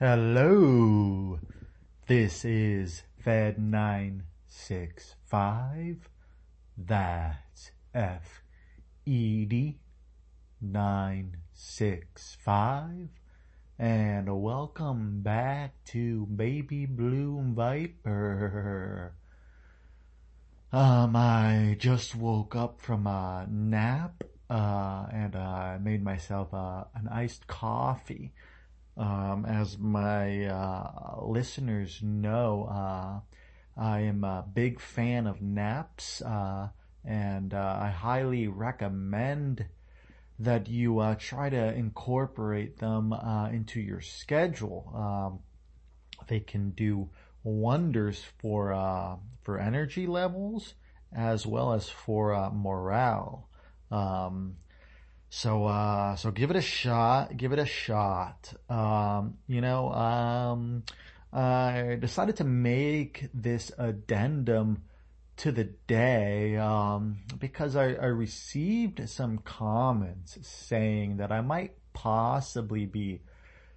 Hello, this is Fed 965, that's F-E-D 965, and welcome back to Baby Blue Viper. I just woke up from a nap, and I made myself an iced coffee. As my listeners know, I am a big fan of naps, and I highly recommend that you try to incorporate them into your schedule. They can do wonders for energy levels as well as for morale. So give it a shot, I decided to make this addendum to the day, because I received some comments saying that I might possibly be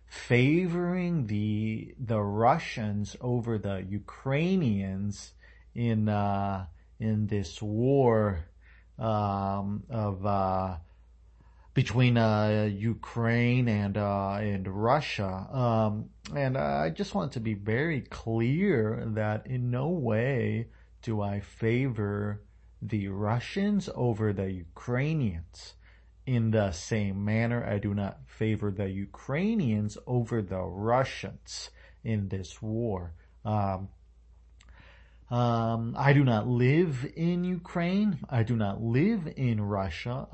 favoring the Russians over the Ukrainians in this war, between Ukraine and Russia, and I just want to be very clear that in no way do I favor the Russians over the Ukrainians. In the same manner, I do not favor the Ukrainians over the Russians in this war. I do not live in Ukraine. I do not live in Russia.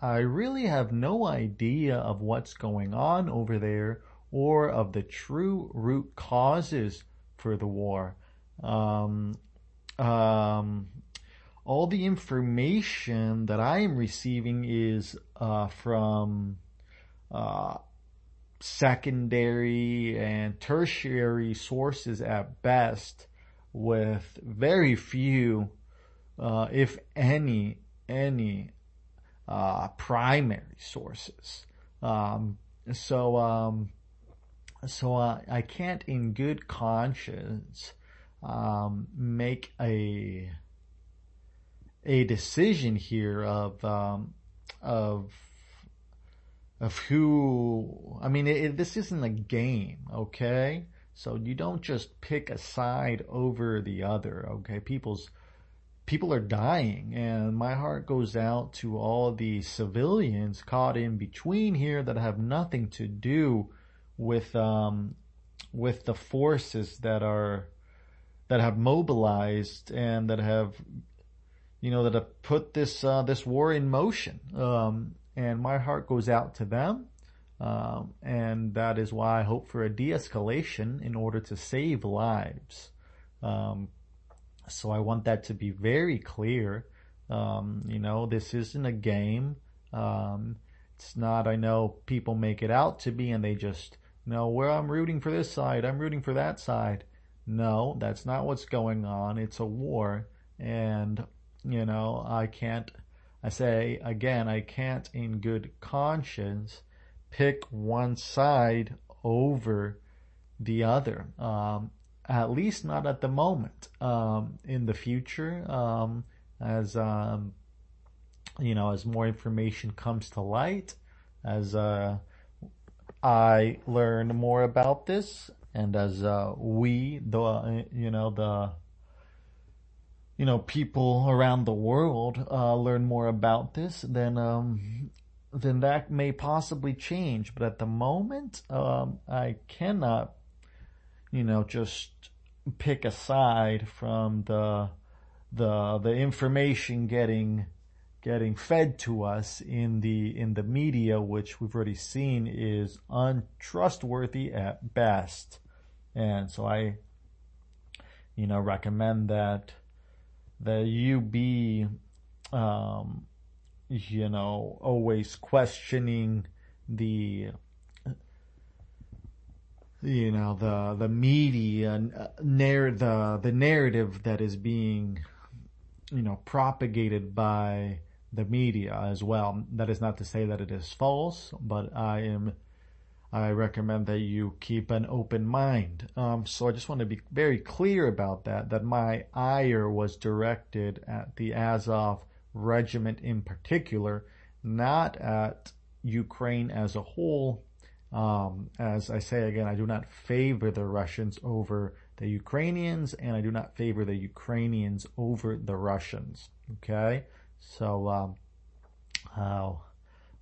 I really have no idea of what's going on over there or of the true root causes for the war. All the information that I am receiving is from secondary and tertiary sources at best, with very few, if any, primary sources. I can't in good conscience, make a decision here of who, this isn't a game, okay? So you don't just pick a side over the other, okay? People are dying, and my heart goes out to all the civilians caught in between here that have nothing to do with the forces that have mobilized and that have put this war in motion. And my heart goes out to them. And that is why I hope for a de-escalation in order to save lives. So I want that to be very clear. This isn't a game. It's not, I know people make it out to be and they just know where I'm rooting for this side, I'm rooting for that side. No, that's not what's going on. It's a war. And, I can't in good conscience pick one side over the other, at least not at the moment. In the future, as more information comes to light, as I learn more about this, and as we, the people around the world learn more about this, then that may possibly change. But at the moment, I cannot, just pick a side from the information getting fed to us in the media, which we've already seen is untrustworthy at best. And so I, recommend that you be, always questioning the media, the narrative that is being, propagated by the media as well. That is not to say that it is false, but I am, I recommend that you keep an open mind. So I just want to be very clear about that, that my ire was directed at the Azov Regiment in particular, not at Ukraine as a whole. As I say again, I do not favor the Russians over the Ukrainians, and I do not favor the Ukrainians over the Russians. Okay, so I'll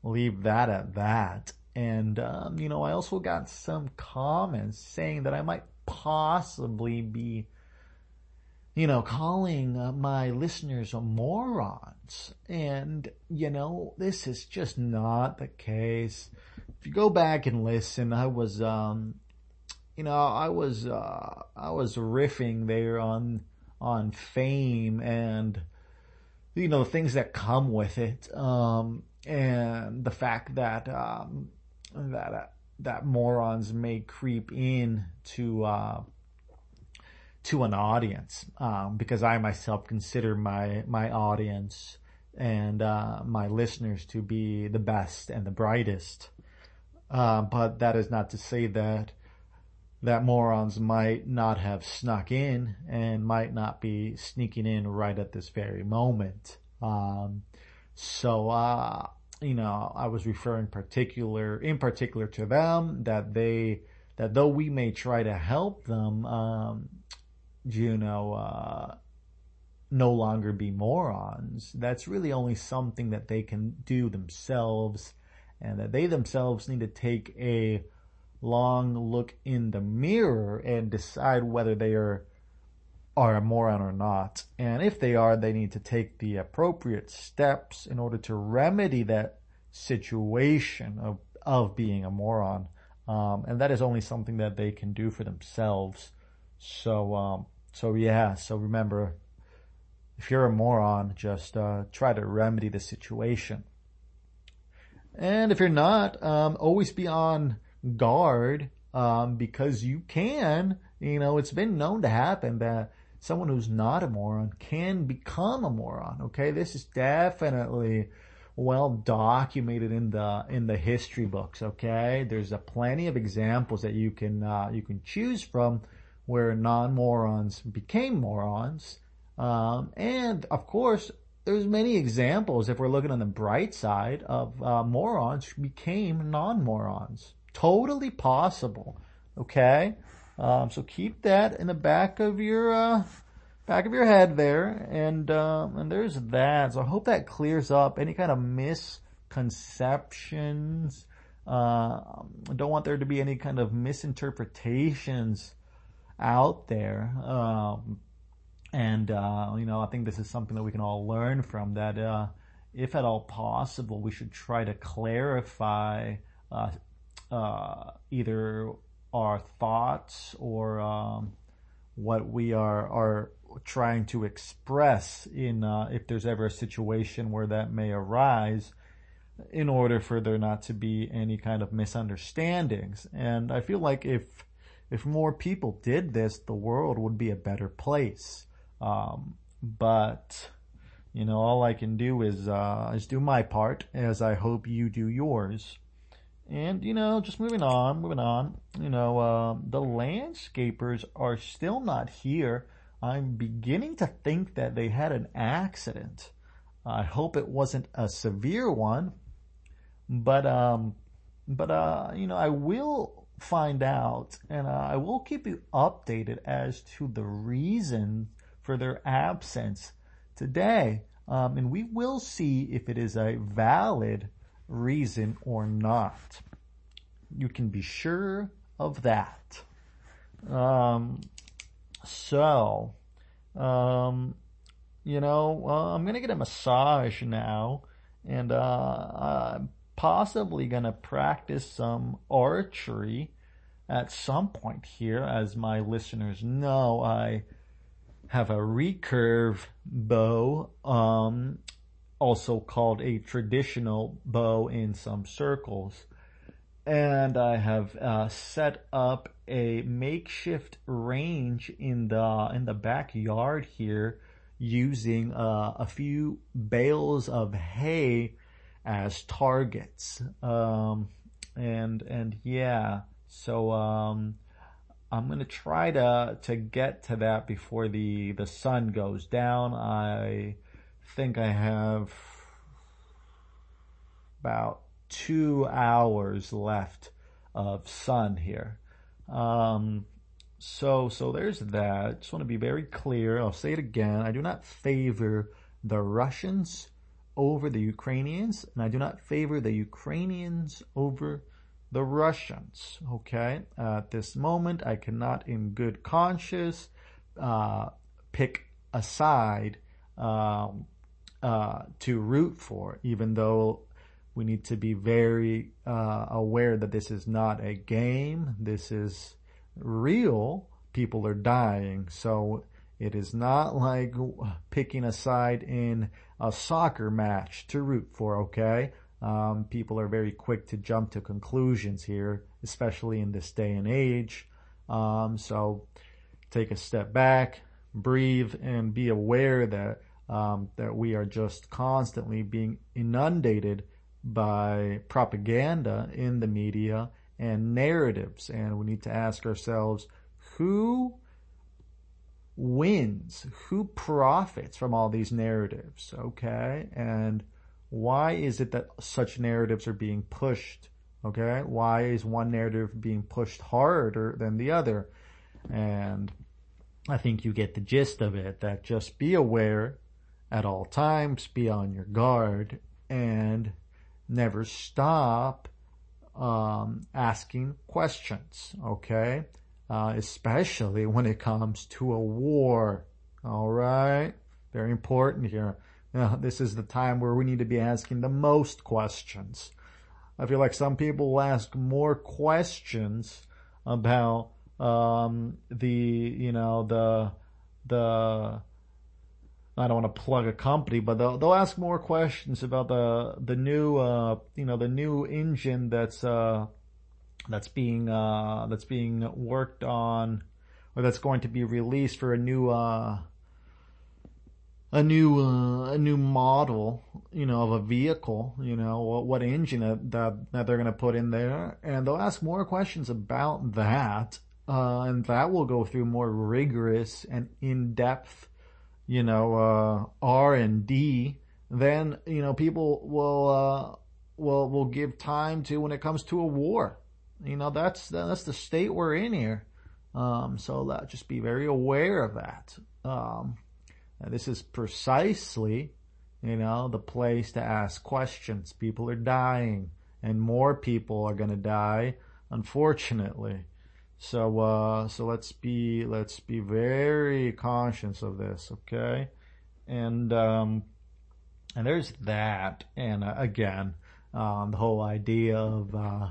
leave that at that. And you know, I also got some comments saying that I might possibly be, you know, calling my listeners morons. And, you know, this is just not the case. If you go back and listen, I was, I was riffing there on fame and, you know, the things that come with it. And the fact that, that morons may creep in to an audience, because I myself consider my audience and, my listeners to be the best and the brightest. But that is not to say that morons might not have snuck in and might not be sneaking in right at this very moment. So, you know, I was referring in particular to them, that though we may try to help them, no longer be morons. That's really only something that they can do themselves, and that they themselves need to take a long look in the mirror and decide whether they are a moron or not. And if they are, they need to take the appropriate steps in order to remedy that situation of being a moron. And that is only something that they can do for themselves. So remember, if you're a moron, just try to remedy the situation. And if you're not, always be on guard, because you can, you know, it's been known to happen that someone who's not a moron can become a moron. Okay, this is definitely well documented in the history books. Okay, there's plenty of examples that you can choose from where non-morons became morons. And of course, there's many examples, if we're looking on the bright side, of morons who became non-morons. Totally possible. Okay? So keep that in the back of your head there. And there's that. So I hope that clears up any kind of misconceptions. I don't want there to be any kind of misinterpretations out there. You know, I think this is something that we can all learn from, that if at all possible, we should try to clarify either our thoughts or what we are trying to express in if there's ever a situation where that may arise, in order for there not to be any kind of misunderstandings. And I feel like if more people did this, the world would be a better place. But, you know, all I can do is do my part, as I hope you do yours. And, you know, just moving on, you know, the landscapers are still not here. I'm beginning to think that they had an accident. I hope it wasn't a severe one, but you know, I will find out, and I will keep you updated as to the reason for their absence today, and we will see if it is a valid reason or not. You can be sure of that. You know, I'm gonna get a massage now, and I'm possibly gonna practice some archery at some point here. As my listeners know, I have a recurve bow, also called a traditional bow in some circles, and I have set up a makeshift range in the backyard here, using a few bales of hay as targets. and yeah, so I'm gonna try to get to that before the sun goes down. I think I have about 2 hours left of sun here. So there's that. I just want to be very clear. I'll say it again. I do not favor the Russians over the Ukrainians, and I do not favor the Ukrainians over the Russians. Okay. At this moment, I cannot in good conscience, pick a side, to root for, even though we need to be very, aware that this is not a game. This is real. People are dying. So it is not like picking a side in a soccer match to root for. Okay. People are very quick to jump to conclusions here, especially in this day and age. So take a step back, breathe, and be aware that, that we are just constantly being inundated by propaganda in the media and narratives. And we need to ask ourselves, who wins? Who profits from all these narratives? Okay. And why is it that such narratives are being pushed? Okay. Why is one narrative being pushed harder than the other? And I think you get the gist of it, that just be aware at all times, be on your guard, and never stop asking questions, okay? Especially when it comes to a war, all right? Very important here. Now, this is the time where we need to be asking the most questions. I feel like some people will ask more questions about I don't want to plug a company, but they'll ask more questions about the new, the new engine that's being worked on, or that's going to be released for a new model, of a vehicle, what engine that they're going to put in there. And they'll ask more questions about that. And that will go through more rigorous and in-depth R&D, then, people will give time to when it comes to a war. That's the state we're in here. So just be very aware of that. And this is precisely, the place to ask questions. People are dying, and more people are going to die, unfortunately. So let's be very conscious of this, okay? And there's that. And again, the whole idea of, I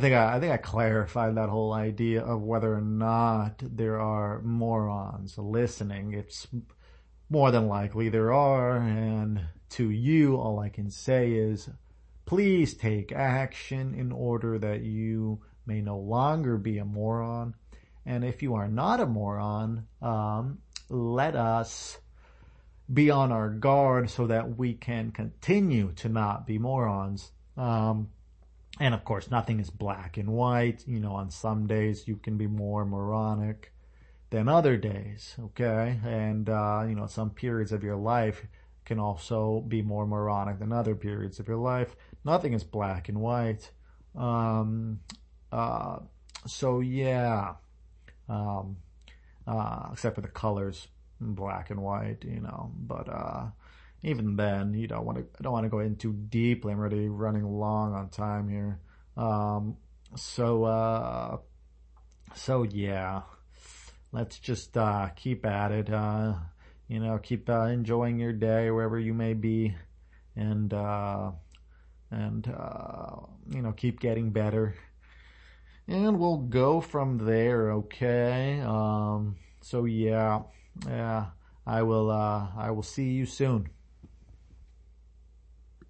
think I clarified that whole idea of whether or not there are morons listening. It's more than likely there are. And to you, all I can say is, please take action in order that you may no longer be a moron. And if you are not a moron, let us be on our guard so that we can continue to not be morons. And of course, nothing is black and white. On some days you can be more moronic than other days. Okay. And, some periods of your life can also be more moronic than other periods of your life. Nothing is black and white. Except for the colors, black and white, but, even then, I don't want to go in too deeply. I'm already running long on time here. Let's just, keep at it, keep, enjoying your day wherever you may be, and keep getting better. And we'll go from there, okay? I will see you soon.